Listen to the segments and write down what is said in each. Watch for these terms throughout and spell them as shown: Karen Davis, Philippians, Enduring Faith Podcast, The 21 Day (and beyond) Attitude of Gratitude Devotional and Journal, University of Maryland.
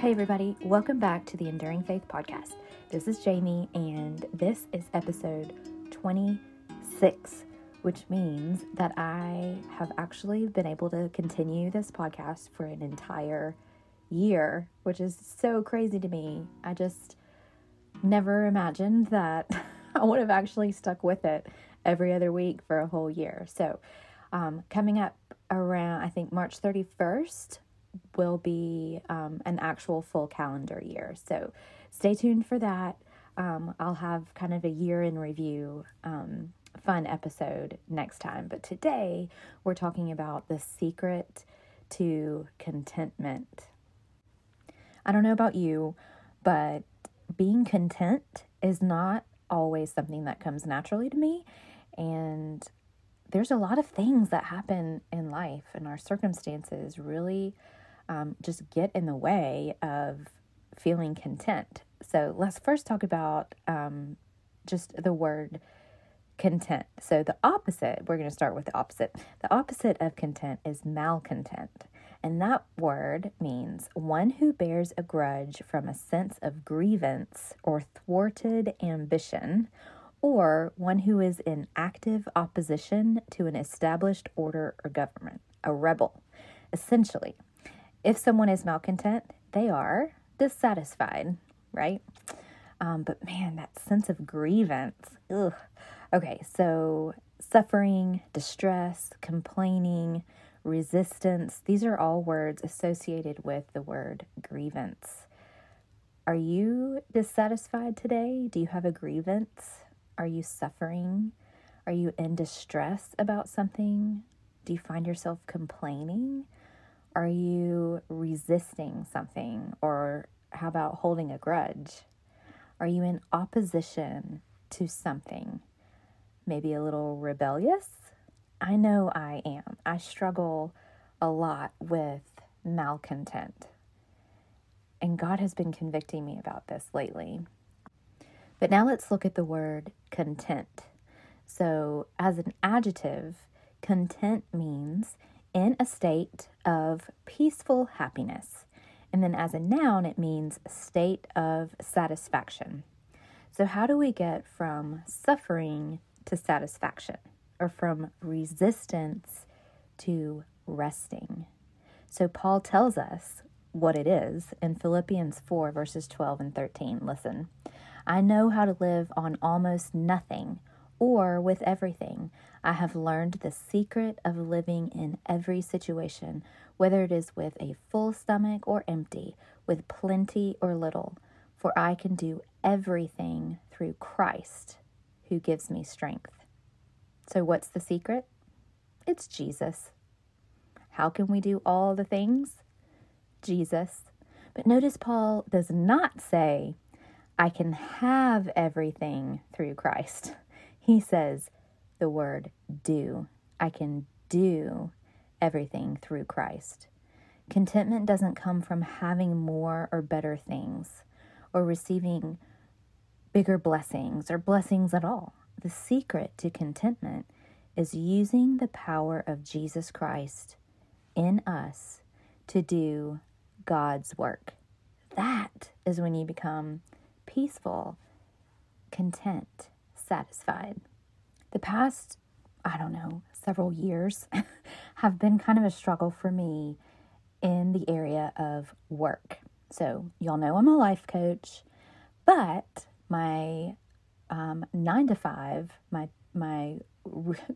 Hey everybody, welcome back to the Enduring Faith Podcast. This is Jamie and this is episode 26, which means that I have actually been able to continue this podcast for an entire year, which is so crazy to me. I just never imagined that I would have actually stuck with it every other week for a whole year. So coming up around, I think March 31st, will be an actual full calendar year. So stay tuned for that. I'll have kind of a year in review fun episode next time. But today we're talking about the secret to contentment. I don't know about you, but being content is not always something that comes naturally to me. And there's a lot of things that happen in life, and our circumstances really just get in the way of feeling content. So let's first talk about just the word content. So the opposite, we're going to start with the opposite. The opposite of content is malcontent. And that word means one who bears a grudge from a sense of grievance or thwarted ambition, or one who is in active opposition to an established order or government, a rebel. Essentially, if someone is malcontent, they are dissatisfied, right? But man, that sense of grievance. Ugh. Okay, so suffering, distress, complaining, resistance, these are all words associated with the word grievance. Are you dissatisfied today? Do you have a grievance? Are you suffering? Are you in distress about something? Do you find yourself complaining? Are you resisting something? Or how about holding a grudge? Are you in opposition to something? Maybe a little rebellious? I know I am. I struggle a lot with malcontent. And God has been convicting me about this lately. But now let's look at the word content. So as an adjective, content means in a state of peaceful happiness. And then as a noun, it means state of satisfaction. So how do we get from suffering to satisfaction, or from resistance to resting? So Paul tells us what it is in Philippians 4 verses 12 and 13. Listen, I know how to live on almost nothing or with everything. I have learned the secret of living in every situation, whether it is with a full stomach or empty, with plenty or little, for I can do everything through Christ who gives me strength. So what's the secret? It's Jesus. How can we do all the things? Jesus. But notice Paul does not say, I can have everything through Christ. He says the word do. I can do everything through Christ. Contentment doesn't come from having more or better things, or receiving bigger blessings or blessings at all. The secret to contentment is using the power of Jesus Christ in us to do God's work. That is when you become peaceful, content, satisfied. The past, several years have been kind of a struggle for me in the area of work. So y'all know I'm a life coach, but my 9 to 5, my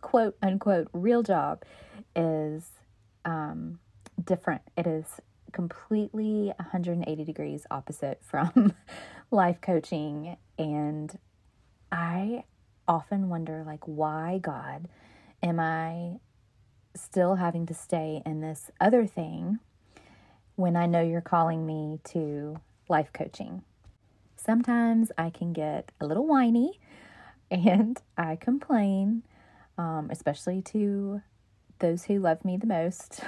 quote unquote real job is different. It is completely 180 degrees opposite from life coaching. And I often wonder, why, God, am I still having to stay in this other thing when I know you're calling me to life coaching? Sometimes I can get a little whiny and I complain, especially to those who love me the most.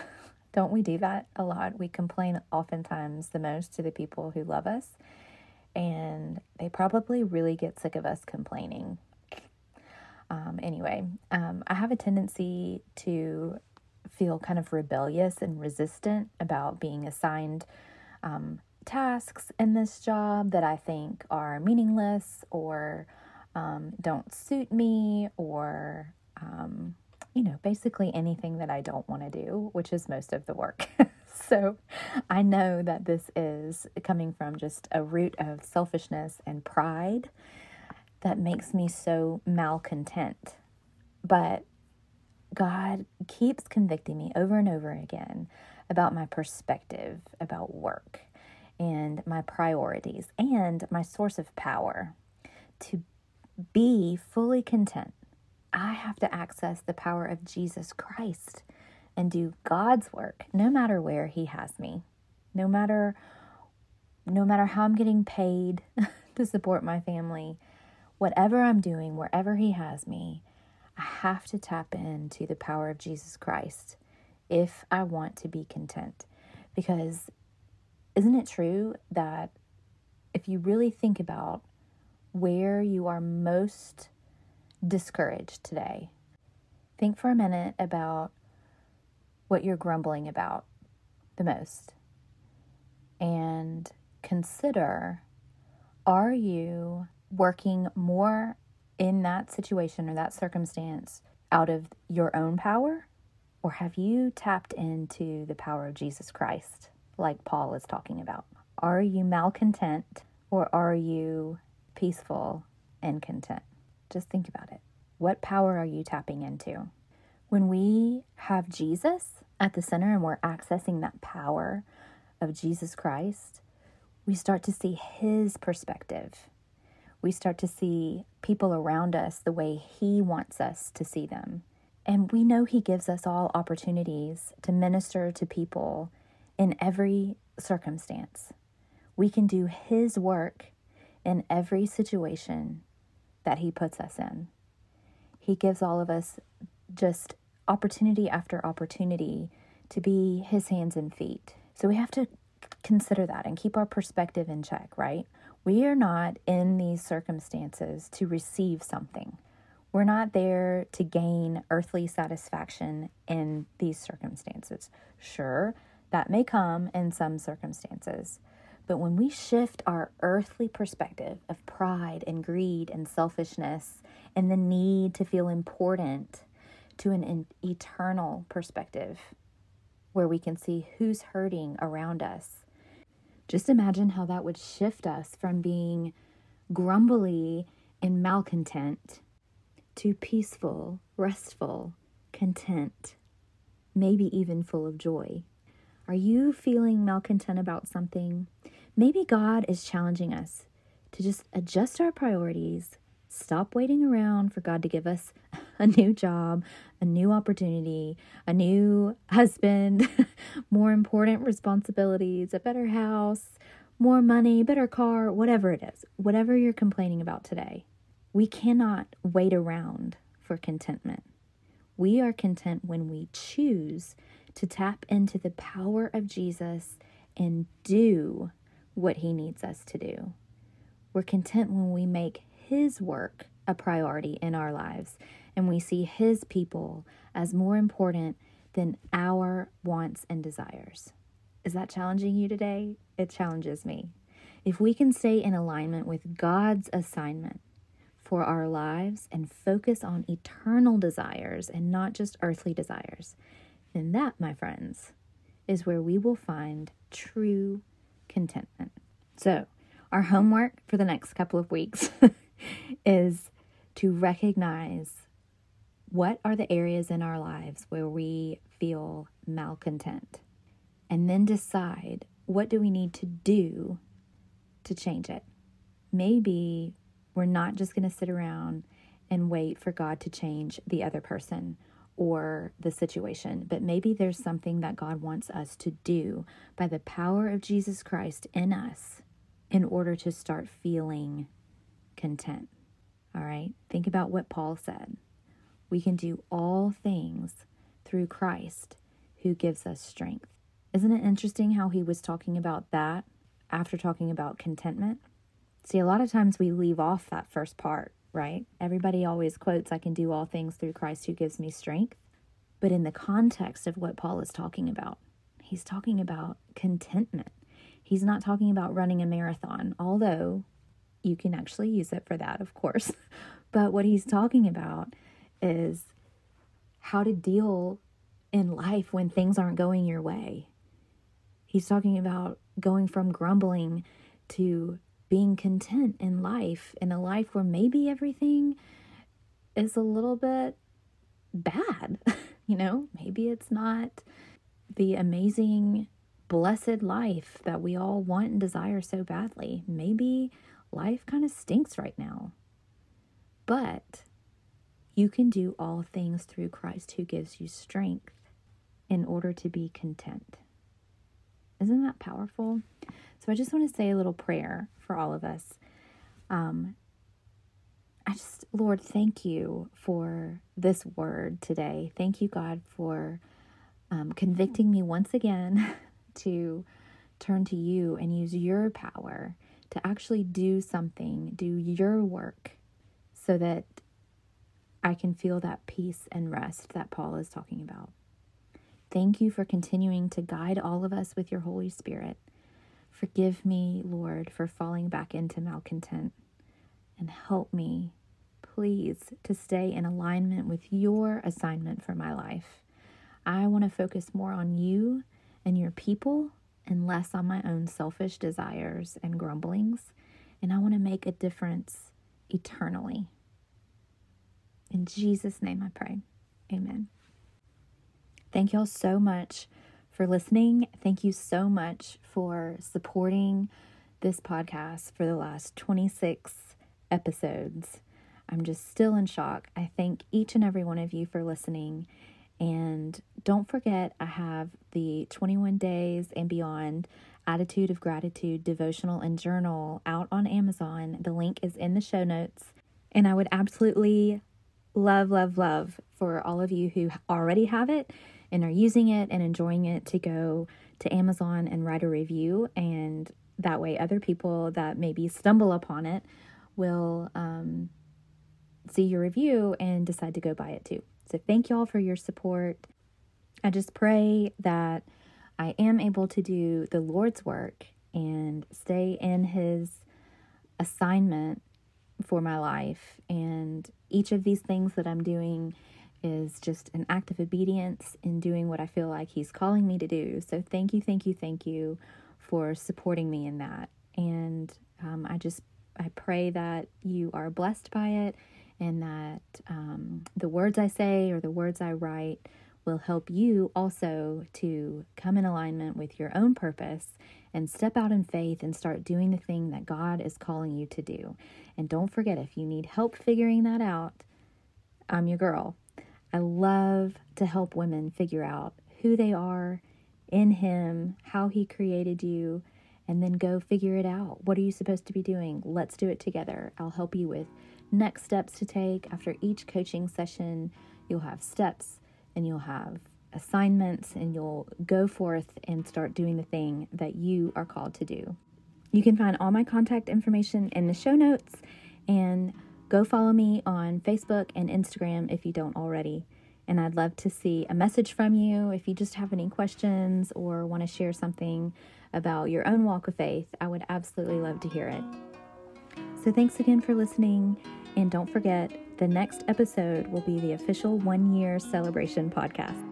Don't we do that a lot? We complain oftentimes the most to the people who love us, and they probably really get sick of us complaining. I have a tendency to feel kind of rebellious and resistant about being assigned tasks in this job that I think are meaningless or don't suit me, or basically anything that I don't want to do, which is most of the work. So I know that this is coming from just a root of selfishness and pride that makes me so malcontent. But God keeps convicting me over and over again about my perspective, about work, and my priorities, and my source of power. To be fully content, I have to access the power of Jesus Christ and do God's work, no matter where He has me, no matter how I'm getting paid to support my family, whatever I'm doing, wherever He has me, I have to tap into the power of Jesus Christ if I want to be content. Because isn't it true that if you really think about where you are most discouraged today, think for a minute about what you're grumbling about the most, and consider, are you working more in that situation or that circumstance out of your own power, or have you tapped into the power of Jesus Christ like Paul is talking about? Are you malcontent, or are you peaceful and content? Just think about it. What power are you tapping into? When we have Jesus at the center and we're accessing that power of Jesus Christ, we start to see His perspective. We start to see people around us the way He wants us to see them. And we know He gives us all opportunities to minister to people in every circumstance. We can do His work in every situation that He puts us in. He gives all of us just opportunity after opportunity to be His hands and feet. So we have to consider that and keep our perspective in check, right? We are not in these circumstances to receive something. We're not there to gain earthly satisfaction in these circumstances. Sure, that may come in some circumstances. But when we shift our earthly perspective of pride and greed and selfishness and the need to feel important to an eternal perspective where we can see who's hurting around us, just imagine how that would shift us from being grumbly and malcontent to peaceful, restful, content, maybe even full of joy. Are you feeling malcontent about something? Maybe God is challenging us to just adjust our priorities, stop waiting around for God to give us a new job, a new opportunity, a new husband, more important responsibilities, a better house, more money, better car, whatever it is, whatever you're complaining about today. We cannot wait around for contentment. We are content when we choose to tap into the power of Jesus and do what He needs us to do. We're content when we make His work a priority in our lives and we see His people as more important than our wants and desires. Is that challenging you today? It challenges me. If we can stay in alignment with God's assignment for our lives and focus on eternal desires and not just earthly desires, then that, my friends, is where we will find true contentment. So, our homework for the next couple of weeks is to recognize what are the areas in our lives where we feel malcontent, and then decide what do we need to do to change it. Maybe we're not just going to sit around and wait for God to change the other person or the situation, but maybe there's something that God wants us to do by the power of Jesus Christ in us in order to start feeling content. All right? Think about what Paul said. We can do all things through Christ who gives us strength. Isn't it interesting how he was talking about that after talking about contentment? See, a lot of times we leave off that first part, right? Everybody always quotes, I can do all things through Christ who gives me strength. But in the context of what Paul is talking about, he's talking about contentment. He's not talking about running a marathon, although you can actually use it for that, of course. But what he's talking about is how to deal in life when things aren't going your way. He's talking about going from grumbling to being content in life, in a life where maybe everything is a little bit bad. You know, maybe it's not the amazing, blessed life that we all want and desire so badly. Maybe life kind of stinks right now. But you can do all things through Christ who gives you strength in order to be content. Isn't that powerful? So I just want to say a little prayer for all of us. Lord, thank you for this word today. Thank you, God, for convicting me once again to turn to you and use your power to actually do something, do your work, so that I can feel that peace and rest that Paul is talking about. Thank you for continuing to guide all of us with your Holy Spirit. Forgive me, Lord, for falling back into malcontent, and help me, please, to stay in alignment with your assignment for my life. I want to focus more on you and your people and less on my own selfish desires and grumblings, and I want to make a difference eternally. In Jesus' name I pray. Amen. Thank y'all so much for listening. Thank you so much for supporting this podcast for the last 26 episodes. I'm just still in shock. I thank each and every one of you for listening. And don't forget, I have the 21 Days and Beyond Attitude of Gratitude Devotional and Journal out on Amazon. The link is in the show notes. And I would absolutely love, love, love for all of you who already have it and are using it and enjoying it to go to Amazon and write a review. And that way other people that maybe stumble upon it will see your review and decide to go buy it too. So thank y'all for your support. I just pray that I am able to do the Lord's work and stay in his assignment for my life, and each of these things that I'm doing is just an act of obedience in doing what I feel like he's calling me to do. So thank you, thank you, thank you for supporting me in that. And I pray that you are blessed by it, and that the words I say or the words I write will help you also to come in alignment with your own purpose and step out in faith and start doing the thing that God is calling you to do. And don't forget, if you need help figuring that out, I'm your girl. I love to help women figure out who they are in him, how he created you, and then go figure it out. What are you supposed to be doing? Let's do it together. I'll help you with next steps to take. After each coaching session, you'll have steps and you'll have assignments, and you'll go forth and start doing the thing that you are called to do. You can find all my contact information in the show notes, and go follow me on Facebook and Instagram if you don't already. And I'd love to see a message from you if you just have any questions or want to share something about your own walk of faith. I would absolutely love to hear it. So thanks again for listening, and don't forget, the next episode will be the official one-year celebration podcast.